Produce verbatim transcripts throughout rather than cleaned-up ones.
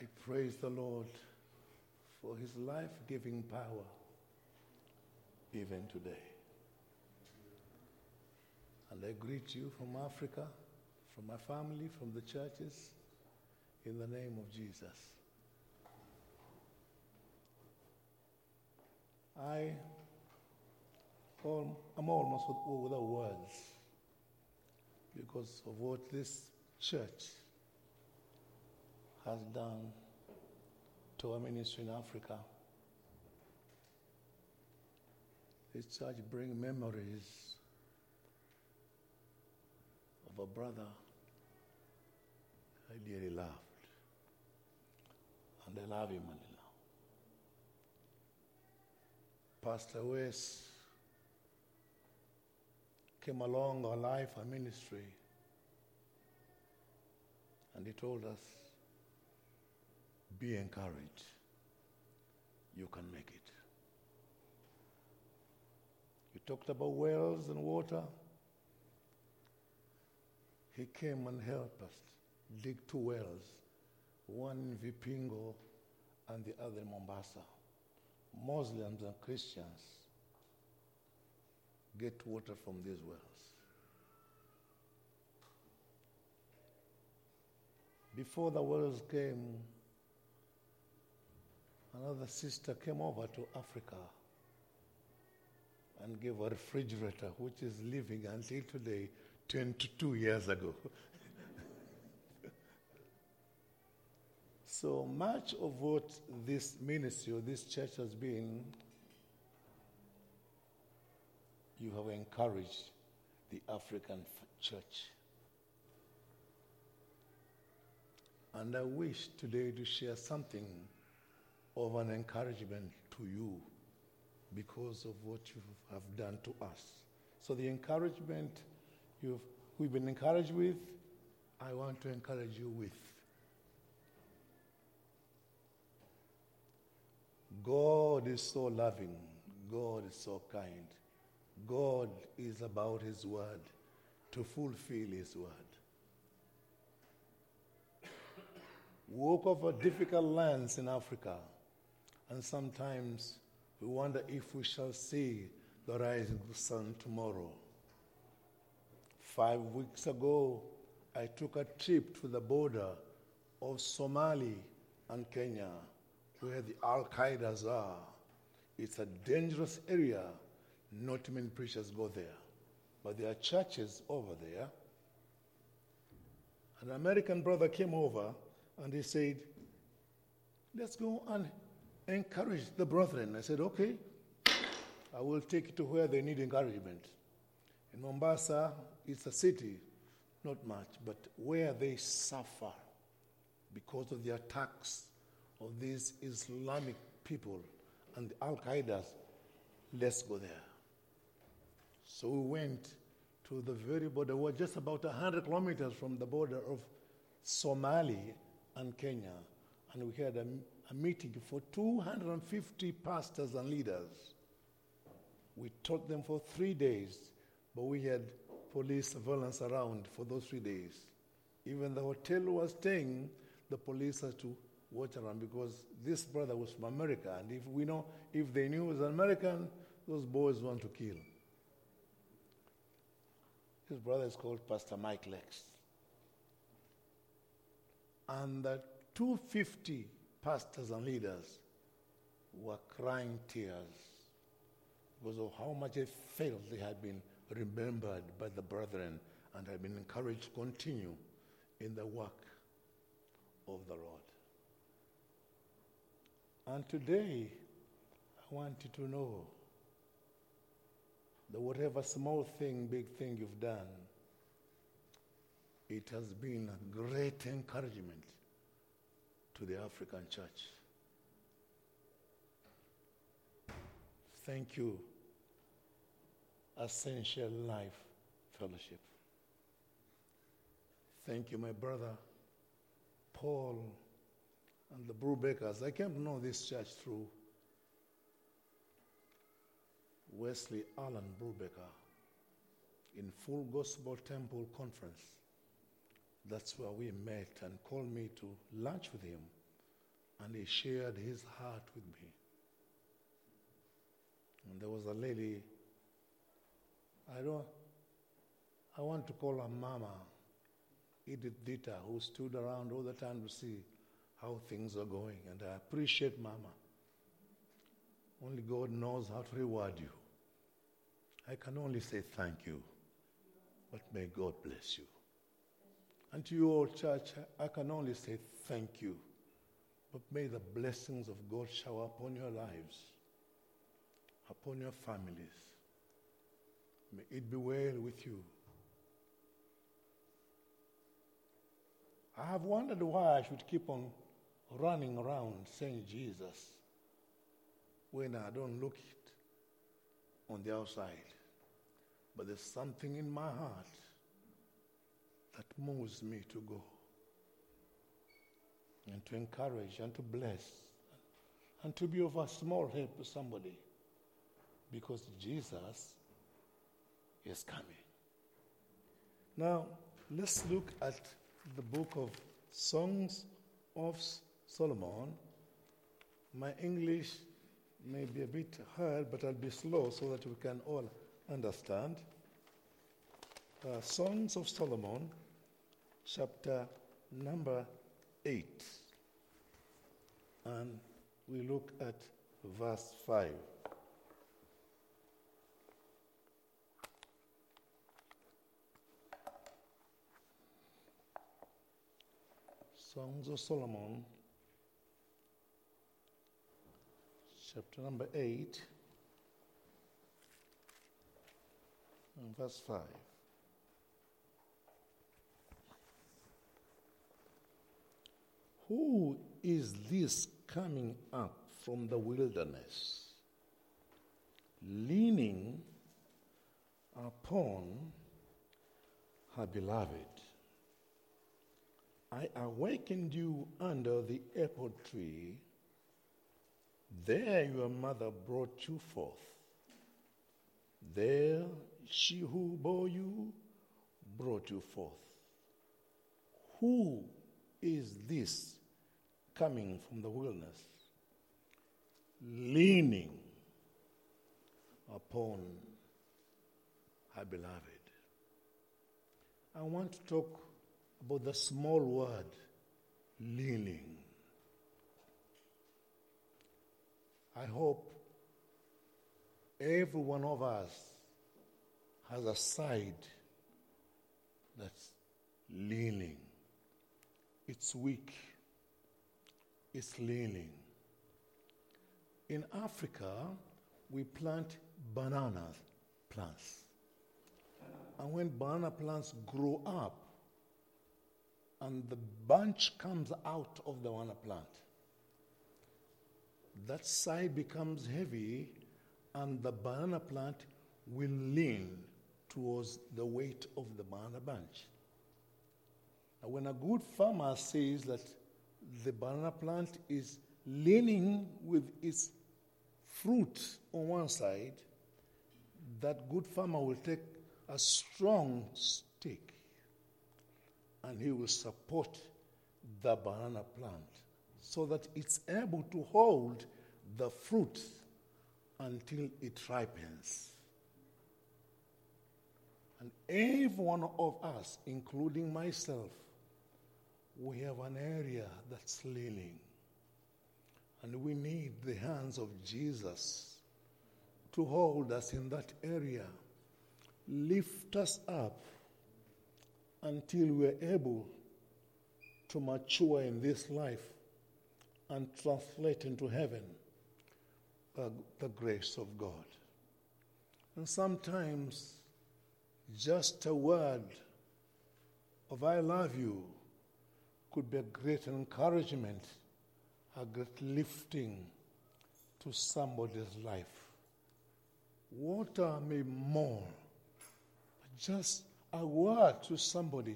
I praise the Lord for his life-giving power even today. And I greet you from Africa, from my family, from the churches, in the name of Jesus. I, I'm almost without words because of what this church has done to our ministry in Africa. This church brings memories of a brother I dearly loved, and I love him and now. Pastor Wes came along our life, our ministry, and he told us, be encouraged, you can make it. You talked about wells and water. He came and helped us dig two wells, one in Vipingo and the other in Mombasa. Muslims and Christians get water from these wells. Before the wells came, another sister came over to Africa and gave a refrigerator, which is living until today, twenty-two years ago. So much of what this ministry or this church has been, you have encouraged the African church. And I wish today to share something of an encouragement to you because of what you have done to us. So the encouragement you've we've been encouraged with, I want to encourage you with. God is so loving. God is so kind. God is about his word, to fulfill his word. Walk over difficult lands in Africa, and sometimes we wonder if we shall see the rising sun tomorrow. Five weeks ago, I took a trip to the border of Somalia and Kenya, where the Al Qaedas are. It's a dangerous area. Not many preachers go there, but there are churches over there. An American brother came over and he said, let's go and encourage the brethren. I said, okay, I will take you to where they need encouragement. In Mombasa, it's a city, not much, but where they suffer because of the attacks of these Islamic people and the Al-Qaedas, let's go there. So we went to the very border. We're just about one hundred kilometers from the border of Somalia and Kenya, and we had a, a meeting for two hundred fifty pastors and leaders. We taught them for three days, but we had police surveillance around for those three days. Even the hotel we were staying, the police had to watch around because this brother was from America, and if we know, if they knew he was an American, those boys want to kill. His brother is called Pastor Mike Lex. And the two hundred fifty pastors and leaders were crying tears because of how much they felt they had been remembered by the brethren and had been encouraged to continue in the work of the Lord. And today, I want you to know that whatever small thing, big thing you've done, it has been a great encouragement to the African church. Thank you, Ascension Life Fellowship. Thank you, my brother, Paul, and the Brubakers. I came to know this church through Wesley Allen Brubaker in Full Gospel Temple Conference. That's where we met, and called me to lunch with him and he shared his heart with me. And there was a lady, I don't, I want to call her Mama, Edith Dita, who stood around all the time to see how things are going. And I appreciate Mama. Only God knows how to reward you. I can only say thank you, but may God bless you. And to you all, church, I can only say thank you, but may the blessings of God shower upon your lives, upon your families. May it be well with you. I have wondered why I should keep on running around saying Jesus when I don't look it on the outside. But there's something in my heart that moves me to go and to encourage and to bless and to be of a small help to somebody, because Jesus is coming. Now, let's look at the book of Songs of Solomon. My English may be a bit hard, but I'll be slow so that we can all understand. Uh, Songs of Solomon, chapter number eight. And we look at verse five. Songs of Solomon, chapter number eight, and verse five. Who is this coming up from the wilderness, leaning upon her beloved? I awakened you under the apple tree. There your mother brought you forth. There she who bore you brought you forth. Who is this coming from the wilderness, leaning upon her beloved? I want to talk about the small word, leaning. I hope every one of us has a side that's leaning. It's weak. It's leaning. In Africa, we plant banana plants. And when banana plants grow up, and the bunch comes out of the banana plant, that side becomes heavy, and the banana plant will lean towards the weight of the banana bunch. And when a good farmer says that the banana plant is leaning with its fruit on one side, that good farmer will take a strong stick and he will support the banana plant so that it's able to hold the fruit until it ripens. And every one of us, including myself, we have an area that's leaning. And we need the hands of Jesus to hold us in that area, lift us up, until we're able to mature in this life and translate into heaven uh, the grace of God. And sometimes just a word of I love you could be a great encouragement, a great lifting to somebody's life. Water may more, but just a word to somebody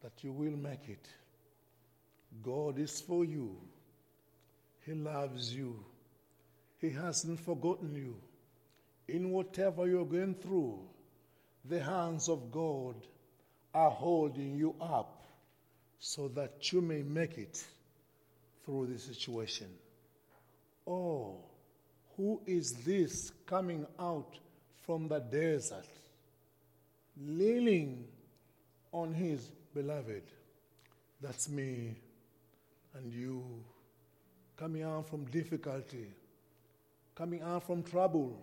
that you will make it. God is for you. He loves you. He hasn't forgotten you. In whatever you're going through, the hands of God are holding you up so that you may make it through the situation. Oh, who is this coming out from the desert, leaning on his beloved? That's me and you, coming out from difficulty, coming out from trouble.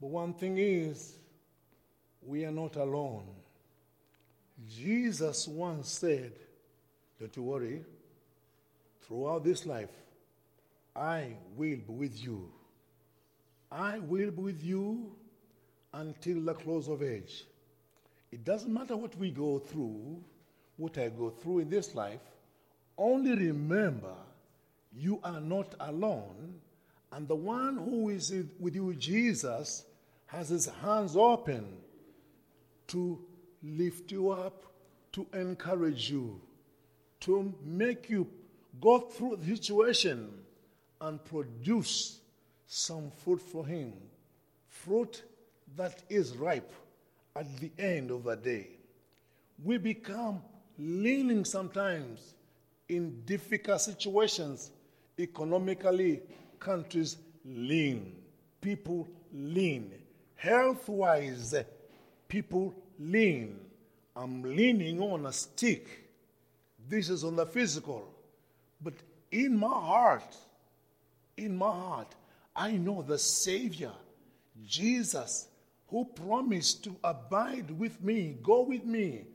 But one thing is, we are not alone. Jesus once said, don't you worry, throughout this life, I will be with you. I will be with you until the close of age. It doesn't matter what we go through, what I go through in this life, only remember you are not alone, and the one who is with you, Jesus, has his hands open to lift you up, to encourage you, to make you go through the situation and produce some fruit for him, fruit that is ripe at the end of the day. We become leaning sometimes in difficult situations. Economically, countries lean, people lean, health-wise, people lean. I'm leaning on a stick. This is on the physical, but in my heart, in my heart, I know the Savior, Jesus, who promised to abide with me, go with me,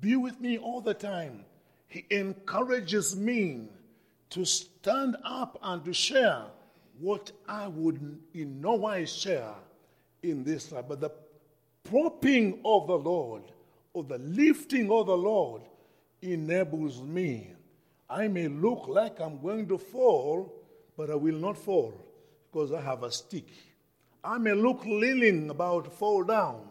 be with me all the time. He encourages me to stand up and to share what I would in no wise share in this life. But the propping of the Lord, or the lifting of the Lord, enables me. I may look like I'm going to fall, but I will not fall because I have a stick. I may look leaning about to fall down,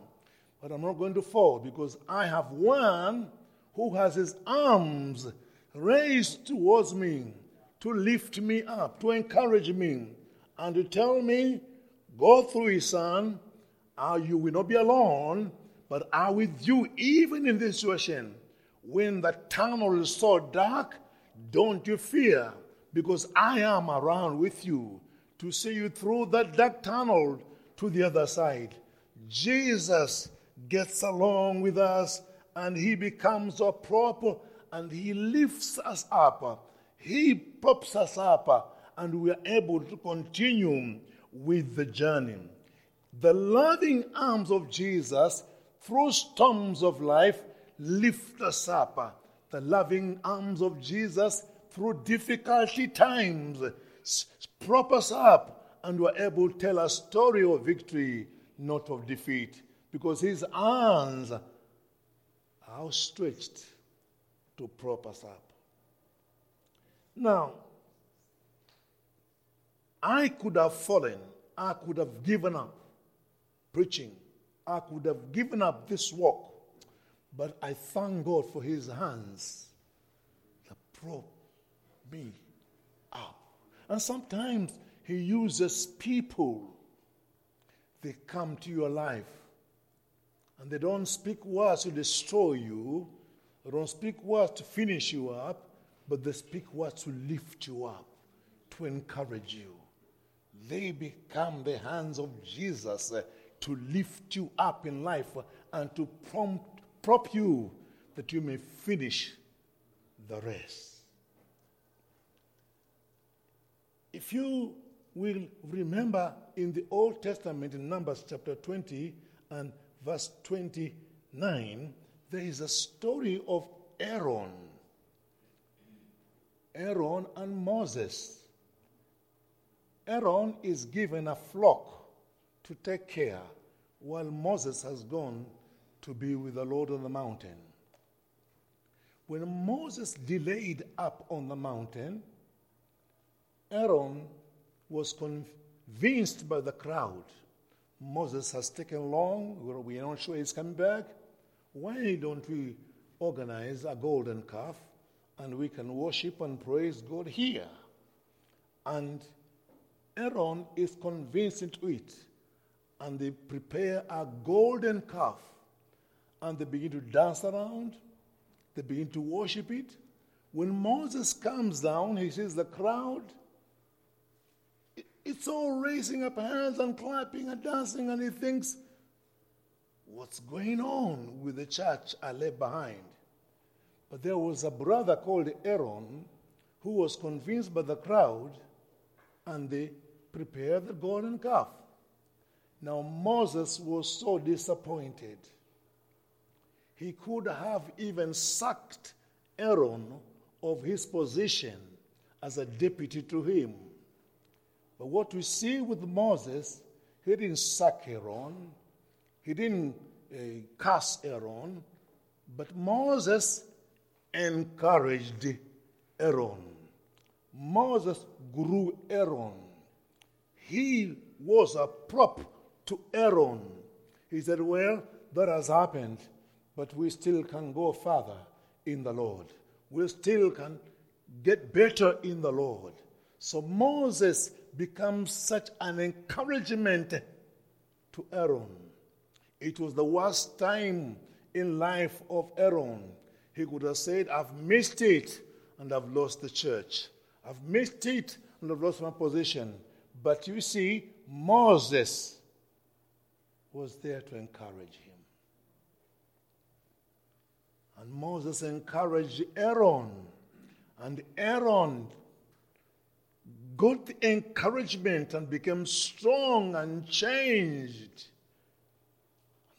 but I'm not going to fall because I have one who has his arms raised towards me to lift me up, to encourage me, and to tell me, go through it, son. Uh, you will not be alone, but I am with you even in this situation. When the tunnel is so dark, don't you fear, because I am around with you to see you through that dark tunnel to the other side. Jesus gets along with us, and he becomes a prop, and he lifts us up. He props us up, and we are able to continue with the journey. The loving arms of Jesus through storms of life lift us up. The loving arms of Jesus through difficulty times prop us up, and we are able to tell a story of victory, not of defeat, because his arms are outstretched to prop us up. Now, I could have fallen. I could have given up preaching. I could have given up this walk. But I thank God for his hands that prop me up. And sometimes he uses people. They come to your life and they don't speak words to destroy you. They don't speak words to finish you up, but they speak words to lift you up, to encourage you. They become the hands of Jesus uh, to lift you up in life uh, and to prompt prop you that you may finish the race. If you will remember in the Old Testament, in Numbers chapter twenty and verse twenty-nine, there is a story of Aaron. Aaron and Moses. Aaron is given a flock to take care while Moses has gone to be with the Lord on the mountain. When Moses delayed up on the mountain, Aaron was convinced by the crowd. Moses has taken long. We are not sure he's coming back. Why don't we organize a golden calf and we can worship and praise God here? And Aaron is convinced into it. And they prepare a golden calf. And they begin to dance around. They begin to worship it. When Moses comes down, he sees the crowd. It's all raising up hands and clapping and dancing, and he thinks, what's going on with the church I left behind? But there was a brother called Aaron who was convinced by the crowd, and they prepared the golden calf. Now Moses was so disappointed. He could have even sacked Aaron of his position as a deputy to him. But what we see with Moses, he didn't sack Aaron. He didn't uh, curse Aaron. But Moses encouraged Aaron. Moses grew Aaron. He was a prop to Aaron. He said, well, that has happened, but we still can go further in the Lord. We still can get better in the Lord. So Moses becomes such an encouragement to Aaron. It was the worst time in life of Aaron. He could have said, I've missed it and I've lost the church. I've missed it and I've lost my position. But you see, Moses was there to encourage him. And Moses encouraged Aaron. And Aaron got the encouragement and became strong and changed.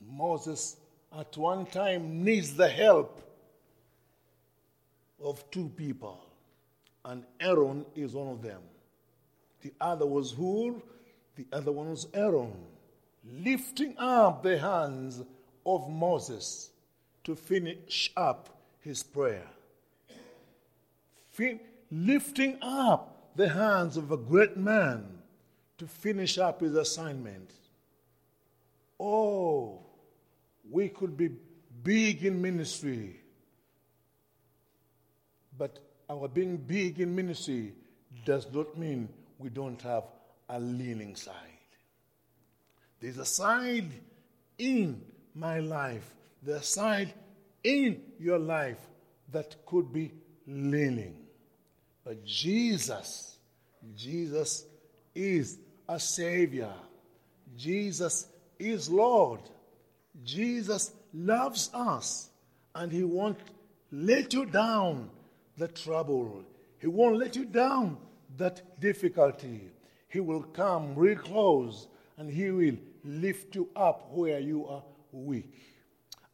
And Moses at one time needs the help of two people. And Aaron is one of them. The other was Hur. The other one was Aaron. Lifting up the hands of Moses to finish up his prayer. Fin- lifting up the hands of a great man to finish up his assignment. Oh, we could be big in ministry, but our being big in ministry does not mean we don't have a leaning side. There's a side in my life, the side in your life that could be leaning. But Jesus, Jesus is a Savior. Jesus is Lord. Jesus loves us, and He won't let you down the trouble. He won't let you down that difficulty. He will come real close, and He will lift you up where you are weak.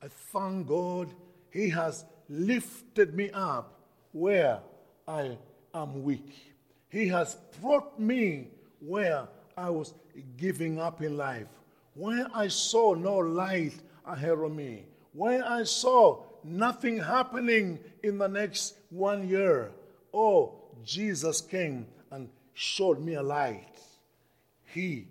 I thank God He has lifted me up where I am weak. He has brought me where I was giving up in life, where I saw no light ahead of me, where I saw nothing happening in the next one year. Oh, Jesus came and showed me a light. He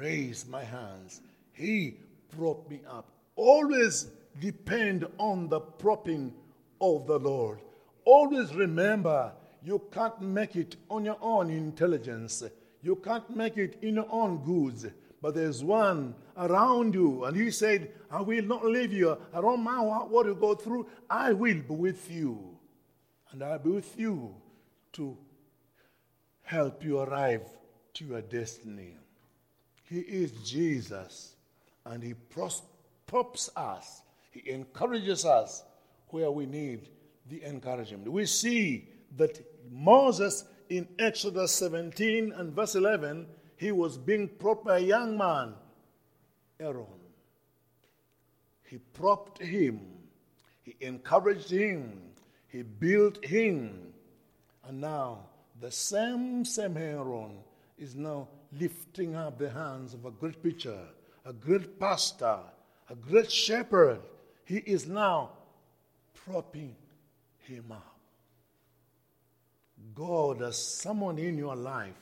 raised my hands. He brought me up. Always depend on the propping of the Lord. Always remember, you can't make it on your own intelligence. You can't make it in your own goods. But there's one around you. And He said, I will not leave you. I don't matter what you go through. I will be with you. And I'll be with you to help you arrive to your destiny. He is Jesus. And He props us. He encourages us where we need the encouragement. We see that Moses in Exodus seventeen and verse eleven, he was being propped by a young man, Aaron. He propped him. He encouraged him. He built him. And now the same, same Aaron is now lifting up the hands of a great preacher, a great pastor, a great shepherd. He is now propping Him up. God has someone in your life.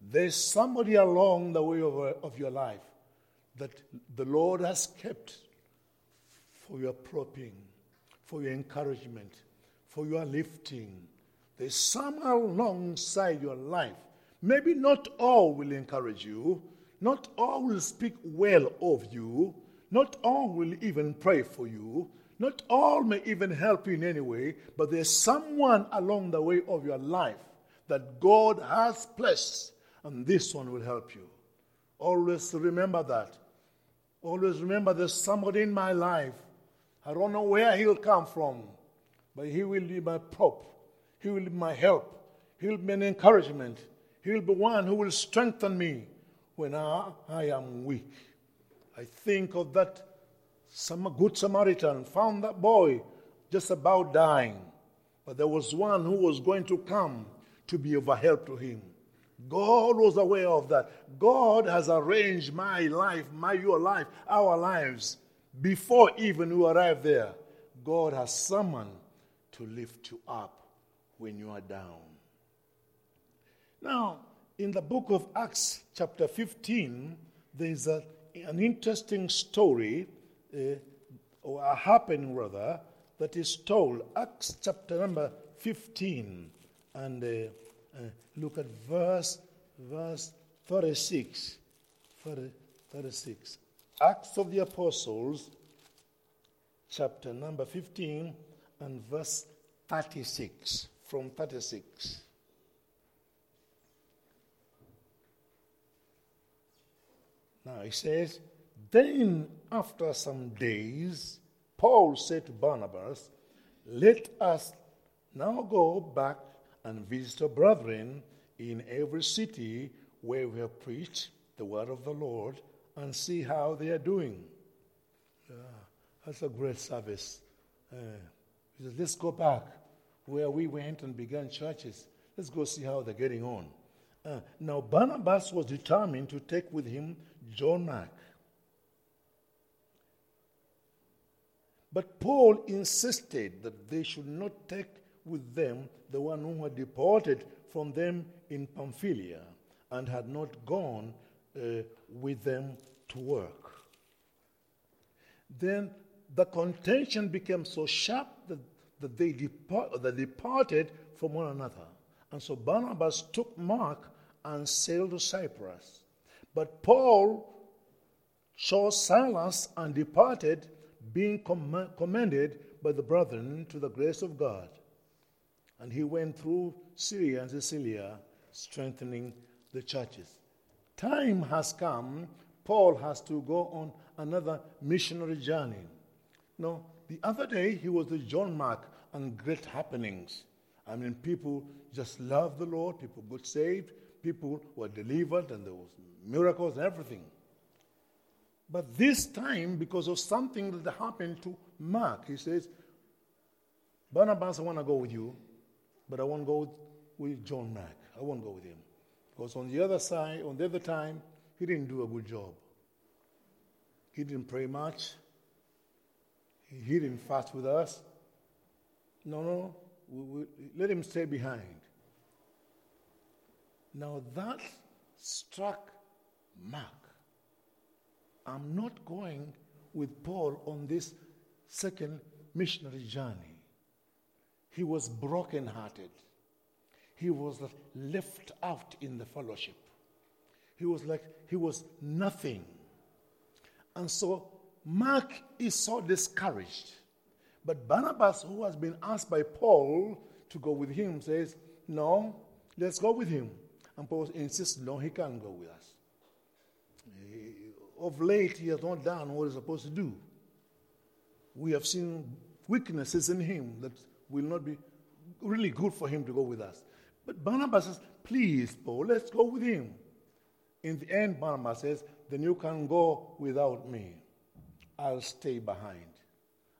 There's somebody along the way of, of your life that the Lord has kept for your propping, for your encouragement, for your lifting. There's someone alongside your life. Maybe not all will encourage you. Not all will speak well of you. Not all will even pray for you. Not all may even help you in any way, but there's someone along the way of your life that God has placed, and this one will help you. Always remember that. Always remember there's somebody in my life. I don't know where he'll come from, but he will be my prop. He will be my help. He'll be an encouragement. He'll be one who will strengthen me when I, I am weak. I think of that some good Samaritan found that boy just about dying. But there was one who was going to come to be of a help to him. God was aware of that. God has arranged my life, my your life, our lives. Before even you arrive there, God has someone to lift you up when you are down. Now, in the book of Acts chapter fifteen, there is a, an interesting story, uh, or a happening rather, that is told. Acts chapter number fifteen, and uh, uh, look at verse verse thirty-six. thirty, thirty-six. Acts of the Apostles, chapter number fifteen, and verse thirty-six. From thirty-six. Now it says, "Then after some days, Paul said to Barnabas, 'Let us now go back and visit our brethren in every city where we have preached the word of the Lord, and see how they are doing.'" Yeah, that's a great service. Uh, he says, let's go back where we went and began churches. Let's go see how they're getting on. Uh, now Barnabas was determined to take with him John Mark. But Paul insisted that they should not take with them the one who had departed from them in Pamphylia and had not gone Uh, with them to work. Then the contention became so sharp that, that they depart, that departed from one another. And so Barnabas took Mark and sailed to Cyprus. But Paul chose Silas and departed, being comm- commended by the brethren to the grace of God. And he went through Syria and Sicilia, strengthening the churches. Time has come. Paul has to go on another missionary journey. Now, the other day he was with John Mark and great happenings. I mean, people just loved the Lord. People got saved. People were delivered, and there was miracles and everything. But this time, because of something that happened to Mark, he says, "Barnabas, I want to go with you, but I won't go with John Mark. I won't go with him." Because on the other side, on the other time, he didn't do a good job. He didn't pray much. He didn't fast with us. No, no, we, we, let him stay behind. Now that struck Mark. I'm not going with Paul on this second missionary journey. He was brokenhearted. He was left out in the fellowship. He was like, he was nothing. And so Mark is so discouraged. But Barnabas, who has been asked by Paul to go with him, says, "No, let's go with him." And Paul insists, "No, he can't go with us. Of late, he has not done what he's supposed to do. We have seen weaknesses in him that will not be really good for him to go with us." But Barnabas says, "Please, Paul, let's go with him." In the end, Barnabas says, "Then you can go without me. I'll stay behind."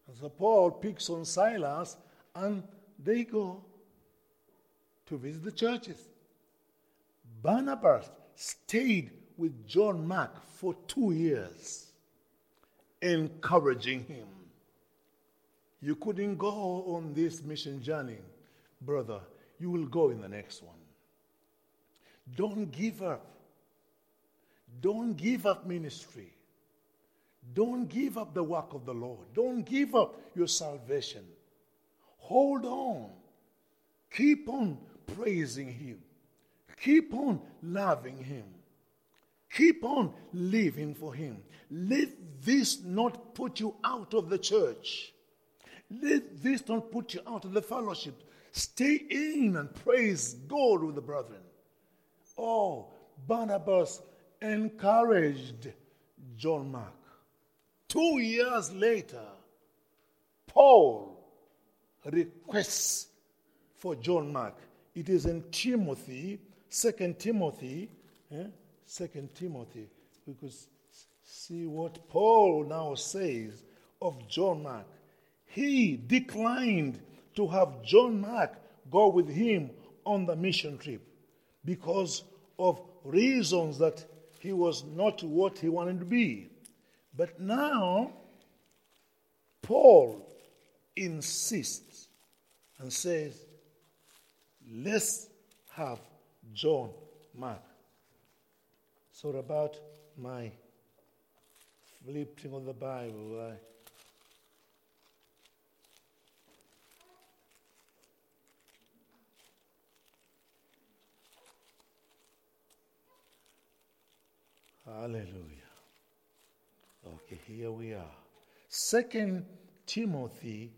And so Paul picks on Silas, and they go to visit the churches. Barnabas stayed with John Mark for two years, encouraging him. "You couldn't go on this mission journey, brother. You will go in the next one. Don't give up. Don't give up ministry. Don't give up the work of the Lord. Don't give up your salvation. Hold on. Keep on praising Him. Keep on loving Him. Keep on living for Him. Let this not put you out of the church. Let this don't put you out of the fellowship. Stay in and praise God with the brethren. Oh, Barnabas encouraged John Mark. Two years later, Paul requests for John Mark. It is in Timothy, Second Timothy, eh? Second Timothy. We could see what Paul now says of John Mark. He declined to have John Mark go with him on the mission trip because of reasons that he was not what he wanted to be. But now, Paul insists and says, let's have John Mark. So about my flipping of the Bible, I Hallelujah. Okay, here we are. Second Timothy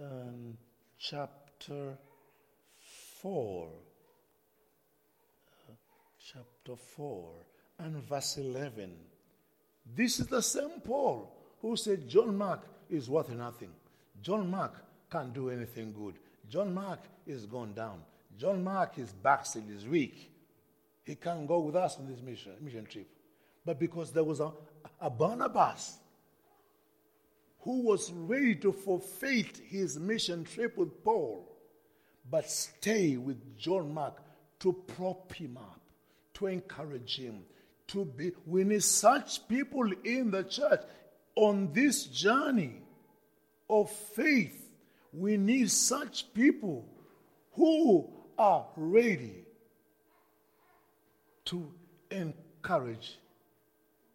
um, chapter four. Uh, chapter four and verse eleven. This is the same Paul who said John Mark is worth nothing. John Mark can't do anything good. John Mark is gone down. John Mark is backslid, is weak. He can't go with us on this mission, mission trip. But because there was a, a Barnabas who was ready to forfeit his mission trip with Paul, but stay with John Mark to prop him up, to encourage him, to be. We need such people in the church on this journey of faith. We need such people who are ready to encourage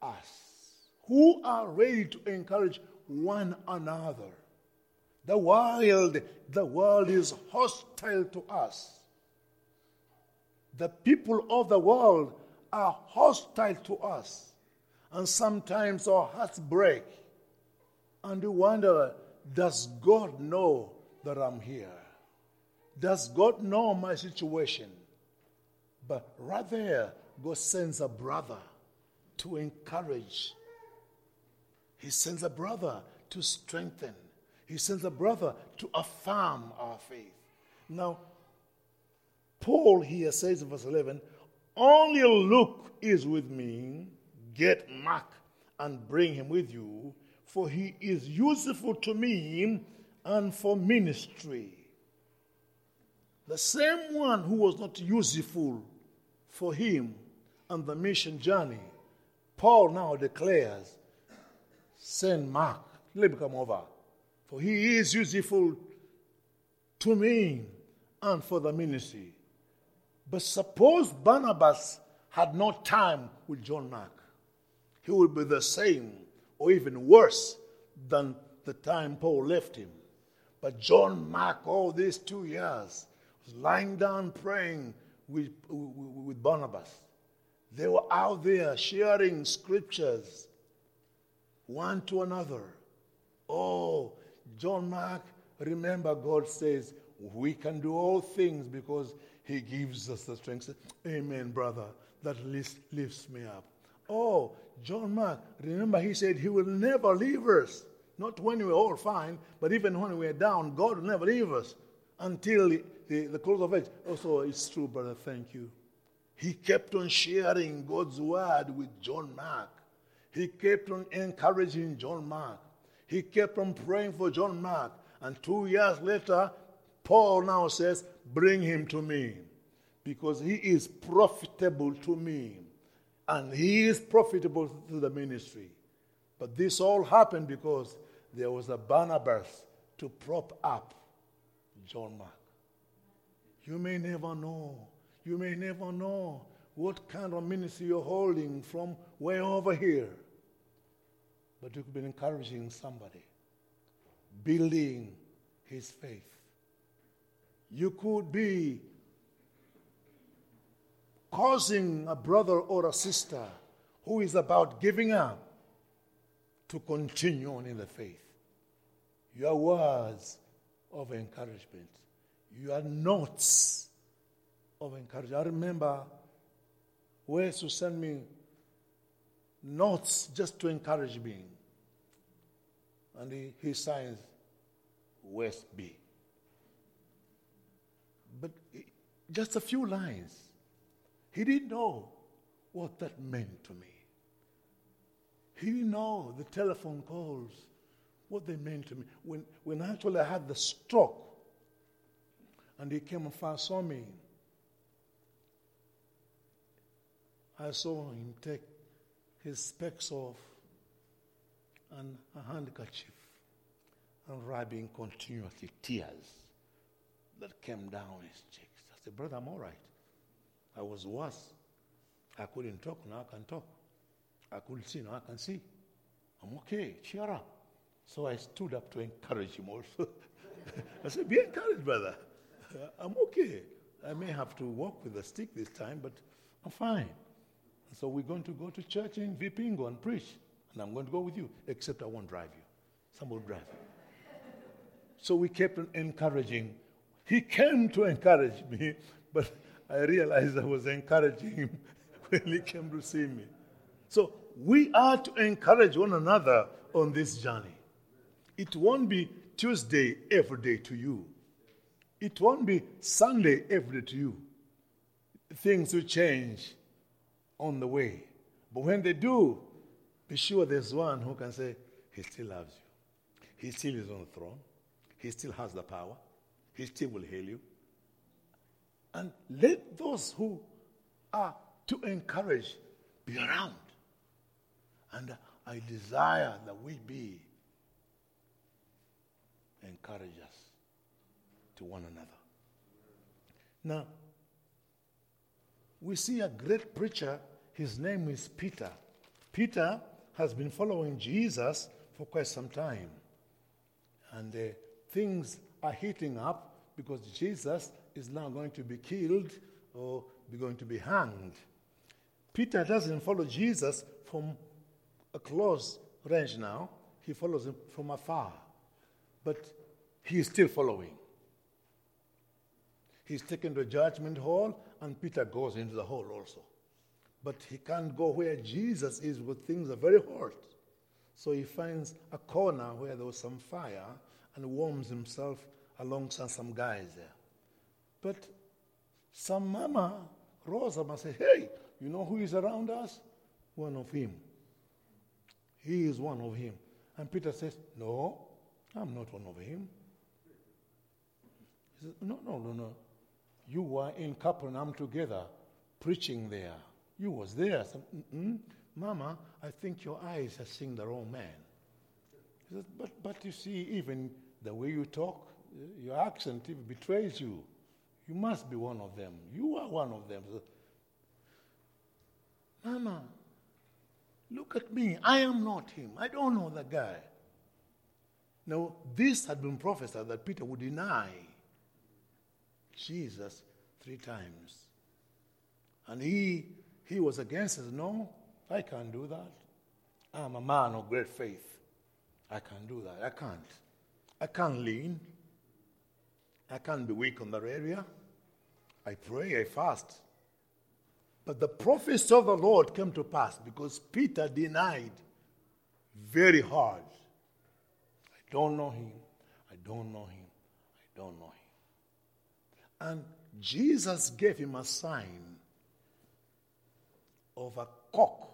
us, who are ready to encourage one another. The world, the world is hostile to us. The people of the world are hostile to us. And sometimes our hearts break. And we wonder, does God know that I'm here? Does God know my situation? But right there, God sends a brother to encourage. He sends a brother to strengthen. He sends a brother to affirm our faith. Now, Paul here says in verse eleven, only Luke is with me. Get Mark and bring him with you, for he is useful to me and for ministry. The same one who was not useful for him and the mission journey, Paul now declares, send Mark, let him come over. For he is useful to me and for the ministry. But suppose Barnabas had no time with John Mark. He would be the same or even worse than the time Paul left him. But John Mark, all these two years, was lying down praying with, with Barnabas. They were out there sharing scriptures one to another. Oh, John Mark, remember God says, we can do all things because he gives us the strength. Amen, brother. That list lifts me up. Oh, John Mark, remember he said he will never leave us. Not when we were all fine, but even when we were down, God will never leave us until the, the, the close of age. Also, it's true, brother, thank you. He kept on sharing God's word with John Mark. He kept on encouraging John Mark. He kept on praying for John Mark. And two years later, Paul now says, bring him to me, because he is profitable to me. And he is profitable to the ministry. But this all happened because there was a Barnabas to prop up John Mark. You may never know. You may never know what kind of ministry you're holding from way over here. But you could be encouraging somebody, building his faith. You could be causing a brother or a sister who is about giving up to continue on in the faith. your words of encouragement, your notes of encouragement. I remember Wes who sent me notes just to encourage me. And he, he signs West B. But it, just a few lines. He didn't know what that meant to me. He didn't know the telephone calls, what they meant to me. When, when actually I had the stroke, and he came and first saw me, I saw him take his specs off and a handkerchief and rubbing continuously tears that came down his cheeks. I said, "Brother, I'm all right." I was worse. I couldn't talk, now I can talk. I couldn't see, now I can see. I'm okay, cheer up. So I stood up to encourage him also. I said, "Be encouraged, brother. I'm okay. I may have to walk with a stick this time, but I'm fine." And so we're going to go to church in Vipingo and preach. And I'm going to go with you, except I won't drive you. Someone will drive you. So we kept encouraging. He came to encourage me, but I realized I was encouraging him when he came to see me. So we are to encourage one another on this journey. It won't be Tuesday every day to you. It won't be Sunday every day to you. Things will change on the way. But when they do, be sure there's one who can say, "He still loves you. He still is on the throne. He still has the power. He still will heal you." And let those who are to encourage be around. And I desire that we be encouragers to one another. Now, we see a great preacher. His name is Peter. Peter has been following Jesus for quite some time. And uh, things are heating up because Jesus is now going to be killed or be going to be hanged. Peter doesn't follow Jesus from a close range now. He follows him from afar. But he is still following. He's taken to the judgment hall, and Peter goes into the hall also. But he can't go where Jesus is because things are very hot. So he finds a corner where there was some fire and warms himself alongside some guys there. But some mama rose up and said, "Hey, you know who is around us? One of him. He is one of him." And Peter says, "No, I'm not one of him." He says, no, no, no, no. "You were in Capernaum together, preaching there. You was there." So, "Mama, I think your eyes are seeing the wrong man." He says, but, but you see, even the way you talk, your accent even betrays you. You must be one of them. You are one of them." So, "Mama, look at me. I am not him. I don't know that guy." Now, this had been prophesied that Peter would deny Jesus three times. And he He was against us. "No, I can't do that. I'm a man of great faith. I can't do that. I can't. I can't lean. I can't be weak on that area. I pray, I fast." But the prophecy of the Lord came to pass because Peter denied very hard. "I don't know him. I don't know him. I don't know him." And Jesus gave him a sign of a cock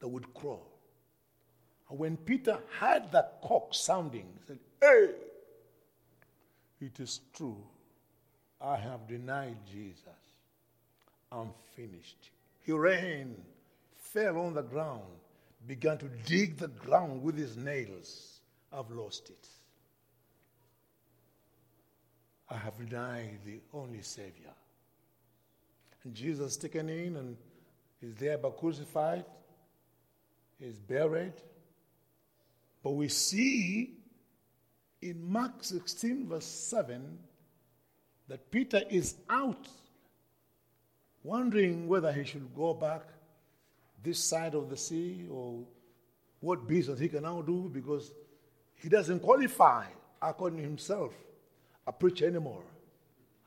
that would crow. And when Peter heard the cock sounding, he said, "Hey, it is true. I have denied Jesus. I'm finished." He ran, fell on the ground, began to dig the ground with his nails. "I've lost it. I have denied the only Savior." And Jesus taken in and He's there but crucified. He's buried. But we see in Mark sixteen verse seven that Peter is out wondering whether he should go back this side of the sea or what business he can now do because He doesn't qualify, according to himself, a preacher anymore.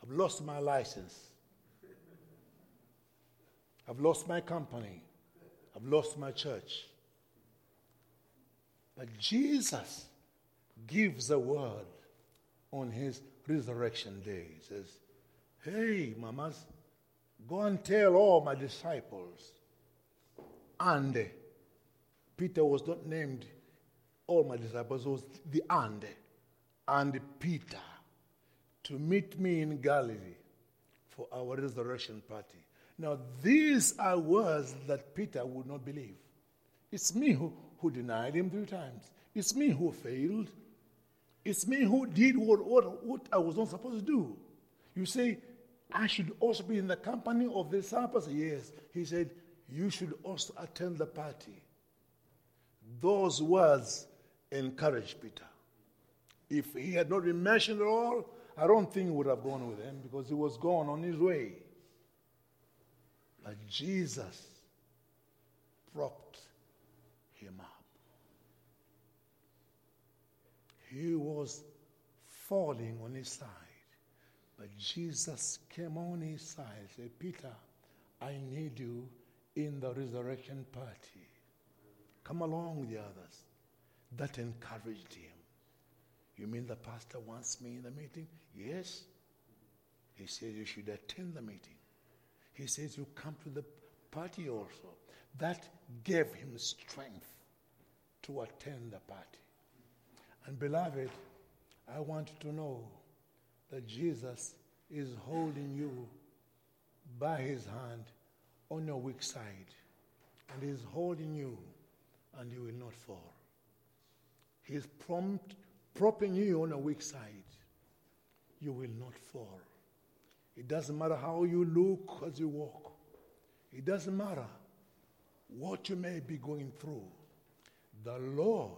I've lost my license. I've lost my company. I've lost my church. But Jesus gives a word on his resurrection day. He says, hey, mamas, go and tell all my disciples. And Peter was not named all my disciples, it was the and. And Peter, to meet me in Galilee for our resurrection party. Now, these are words that Peter would not believe. It's me who, who denied him three times. It's me who failed. It's me who did what, what, what I was not supposed to do. You say, I should also be in the company of the disciples. Yes, he said, you should also attend the party. Those words encouraged Peter. If he had not been mentioned at all, I don't think he would have gone with him because he was gone on his way. But Jesus propped him up. He was falling on his side. But Jesus came on his side and said, Peter, I need you in the resurrection party. Come along with the others. That encouraged him. You mean the pastor wants me in the meeting? Yes. He says you should attend the meeting. He says you come to the party also. That gave him strength to attend the party. And beloved, I want you to know that Jesus is holding you by his hand on your weak side. And he's holding you and you will not fall. He's prompt propping you on a weak side, you will not fall. It doesn't matter how you look as you walk. It doesn't matter what you may be going through. The Lord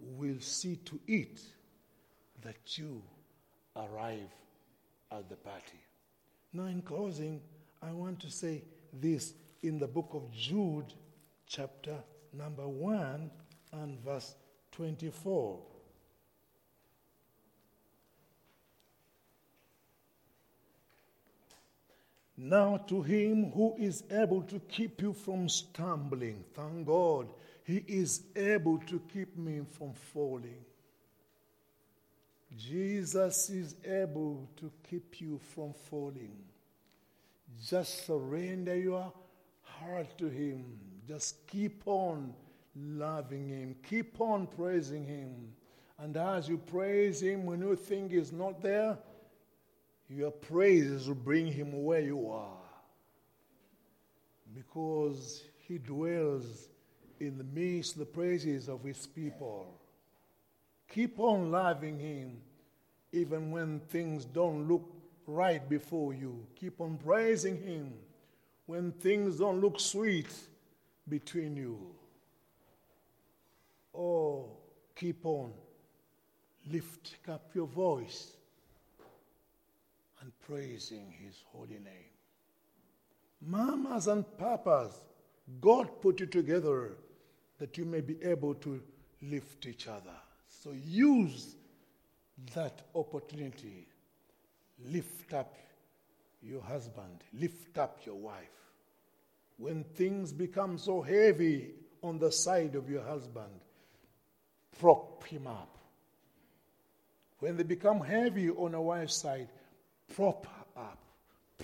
will see to it that you arrive at the party. Now in closing, I want to say this in the book of Jude, chapter number one and verse twenty-four. Now to him who is able to keep you from stumbling, thank God, he is able to keep me from falling. Jesus is able to keep you from falling. Just surrender your heart to him. Just keep on loving him. Keep on praising him. And as you praise him, when you think he's not there, your praises will bring him where you are because he dwells in the midst of the praises of his people. Keep on loving him even when things don't look right before you. Keep on praising him when things don't look sweet between you. Oh, keep on. Lift up your voice and praising his holy name. Mamas and papas, God put you together that you may be able to lift each other. So use that opportunity. Lift up your husband. Lift up your wife. When things become so heavy on the side of your husband, prop him up. When they become heavy on a wife's side, prop up.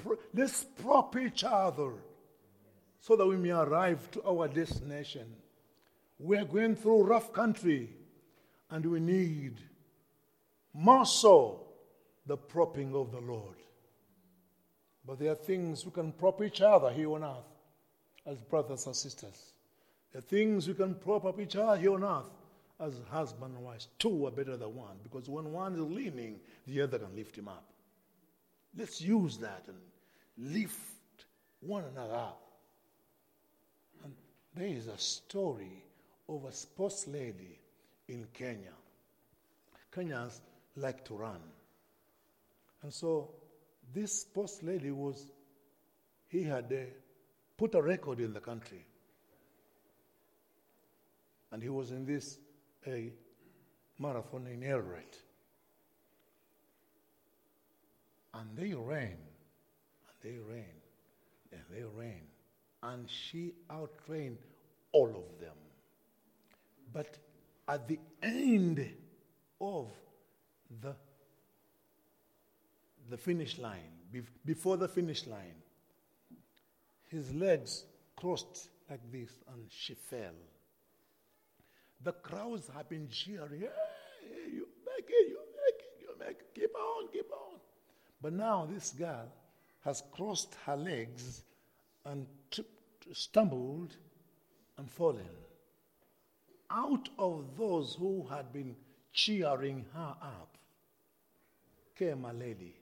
Pro- let's prop each other so that we may arrive to our destination. We are going through rough country and we need more so the propping of the Lord. But there are things we can prop each other here on earth as brothers and sisters. There are things we can prop up each other here on earth as husband and wife. Two are better than one because when one is leaning, the other can lift him up. Let's use that and lift one another up. And there is a story of a sports lady in Kenya. Kenyans like to run. And so this sports lady was, he had uh, put a record in the country. And he was in this uh, marathon in Eldoret. And they ran, and they ran, and they ran. And she outran all of them. But at the end of the, the finish line, before the finish line, his legs crossed like this, and she fell. The crowds have been cheering, hey, hey, you make it, you make it, you make it, keep on, keep on. But now this girl has crossed her legs and tripped, stumbled and fallen. Out of those who had been cheering her up came a lady,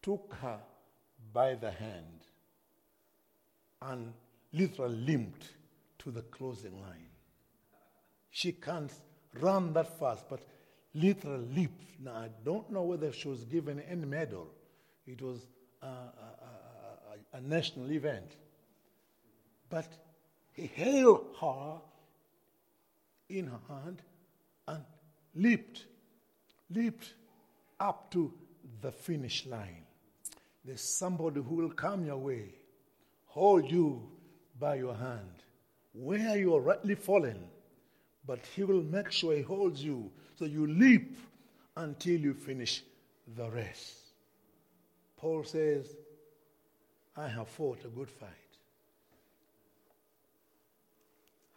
took her by the hand, and literally limped to the closing line. She can't run that fast, but literally leaped. Now, I don't know whether she was given any medal. It was a, a, a, a national event. But he held her in her hand and leaped, leaped up to the finish line. There's somebody who will come your way, hold you by your hand, where you are rightly fallen, but he will make sure he holds you so you leap until you finish the race. Paul says, I have fought a good fight.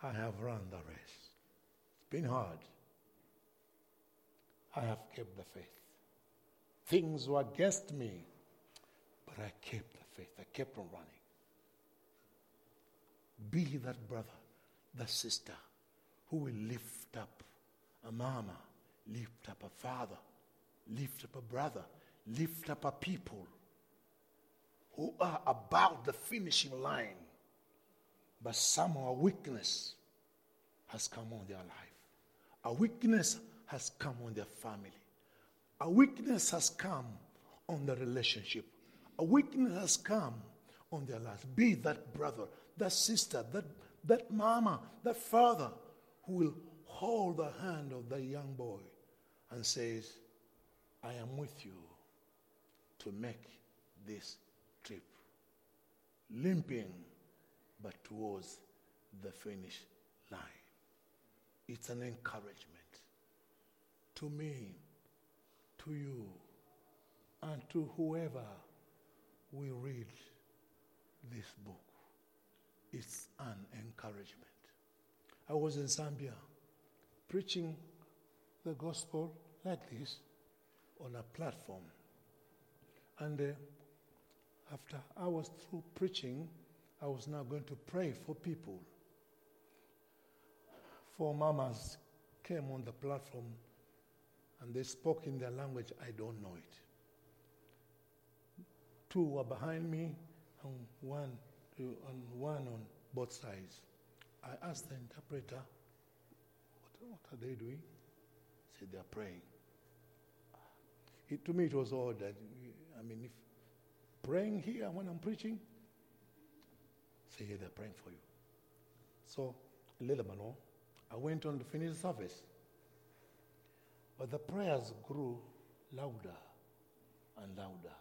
I have run the race. It's been hard. I have kept the faith. Things were against me, but I kept the faith. I kept on running. Be that brother, that sister, who will lift up a mama, lift up a father, lift up a brother, lift up a people who are about the finishing line, but somehow a weakness has come on their life. A weakness has come on their family. A weakness has come on their relationship. A weakness has come on their life. Be that brother, that sister, that, that mama, that father, who will hold the hand of the young boy and says, I am with you to make this trip, limping but towards the finish line. It's an encouragement to me, to you, and to whoever will read this book. It's an encouragement. I was in Zambia preaching the gospel like this on a platform. And uh, after I was through preaching, I was now going to pray for people. Four mamas came on the platform and they spoke in their language. I don't know it. Two were behind me and one, and one on both sides. I asked the interpreter, what, what are they doing? He said, they are praying. It, to me, it was odd. That, I mean, if praying here when I'm preaching, say, yeah, they're praying for you. So, let them know. I went on to finish the service. But the prayers grew louder and louder.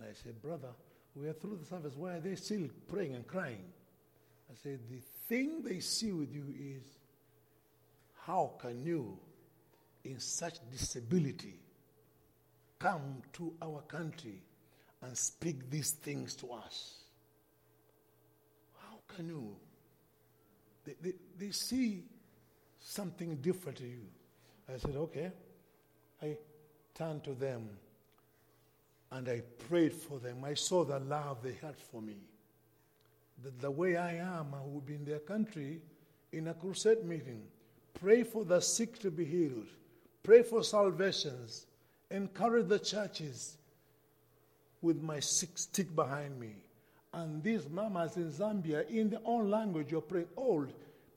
And I said, brother, we are through the service. Why are they still praying and crying? I said, the thing they see with you is, how can you, in such disability, come to our country and speak these things to us? How can you? They, they, they see something different to you. I said, okay. I turned to them and I prayed for them. I saw the love they had for me. The, the way I am, I would be in their country in a crusade meeting. Pray for the sick to be healed. Pray for salvations. Encourage the churches with my stick behind me. And these mamas in Zambia, in their own language, you're praying, old,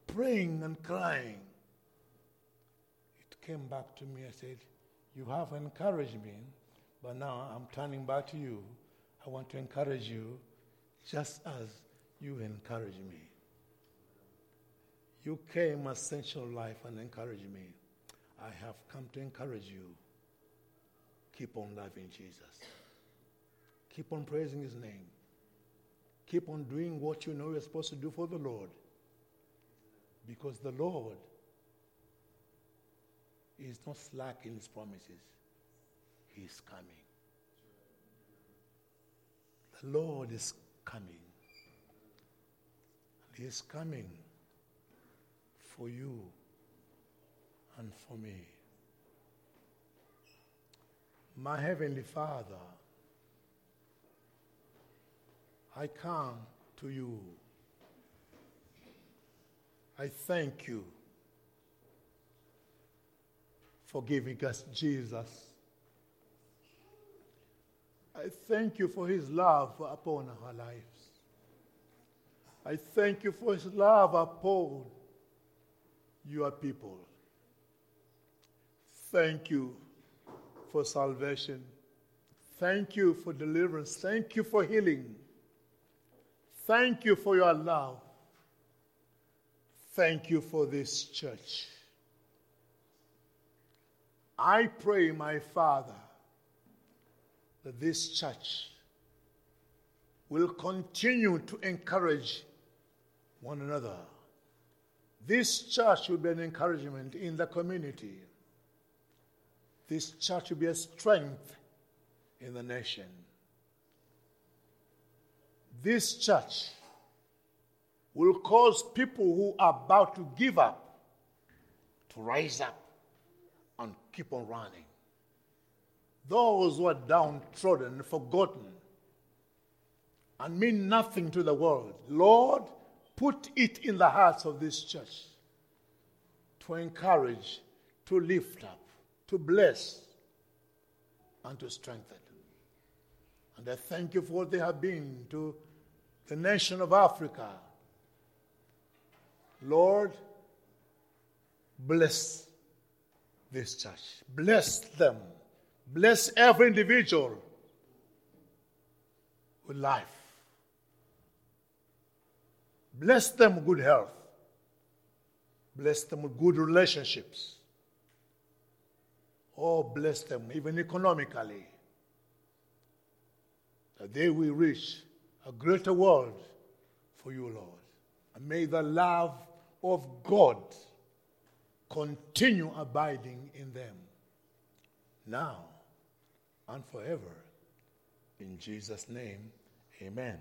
praying and crying. It came back to me. I said, you have encouraged me, but now I'm turning back to you. I want to encourage you just as you encourage me. You came, Ascension Life, and encouraged me. I have come to encourage you. Keep on loving Jesus. Keep on praising his name. Keep on doing what you know you're supposed to do for the Lord. Because the Lord is not slack in his promises. He is coming. The Lord is coming. He is coming for you and for me. My Heavenly Father, I come to you. I thank you for giving us Jesus. I thank you for his love upon our lives. I thank you for his love upon your people. Thank you for salvation. Thank you for deliverance. Thank you for healing. Thank you for your love. Thank you for this church. I pray, my Father, that this church will continue to encourage one another. This church will be an encouragement in the community. This church will be a strength in the nation. This church will cause people who are about to give up to rise up and keep on running. Those who are downtrodden, forgotten, and mean nothing to the world, Lord, put it in the hearts of this church to encourage, to lift up, to bless, and to strengthen. And I thank you for what they have been to the nation of Africa. Lord, bless this church. Bless them. Bless every individual with life. Bless them with good health. Bless them with good relationships. Oh, bless them, even economically, that they will reach a greater world for you, Lord. And may the love of God continue abiding in them, now and forever. In Jesus' name, amen.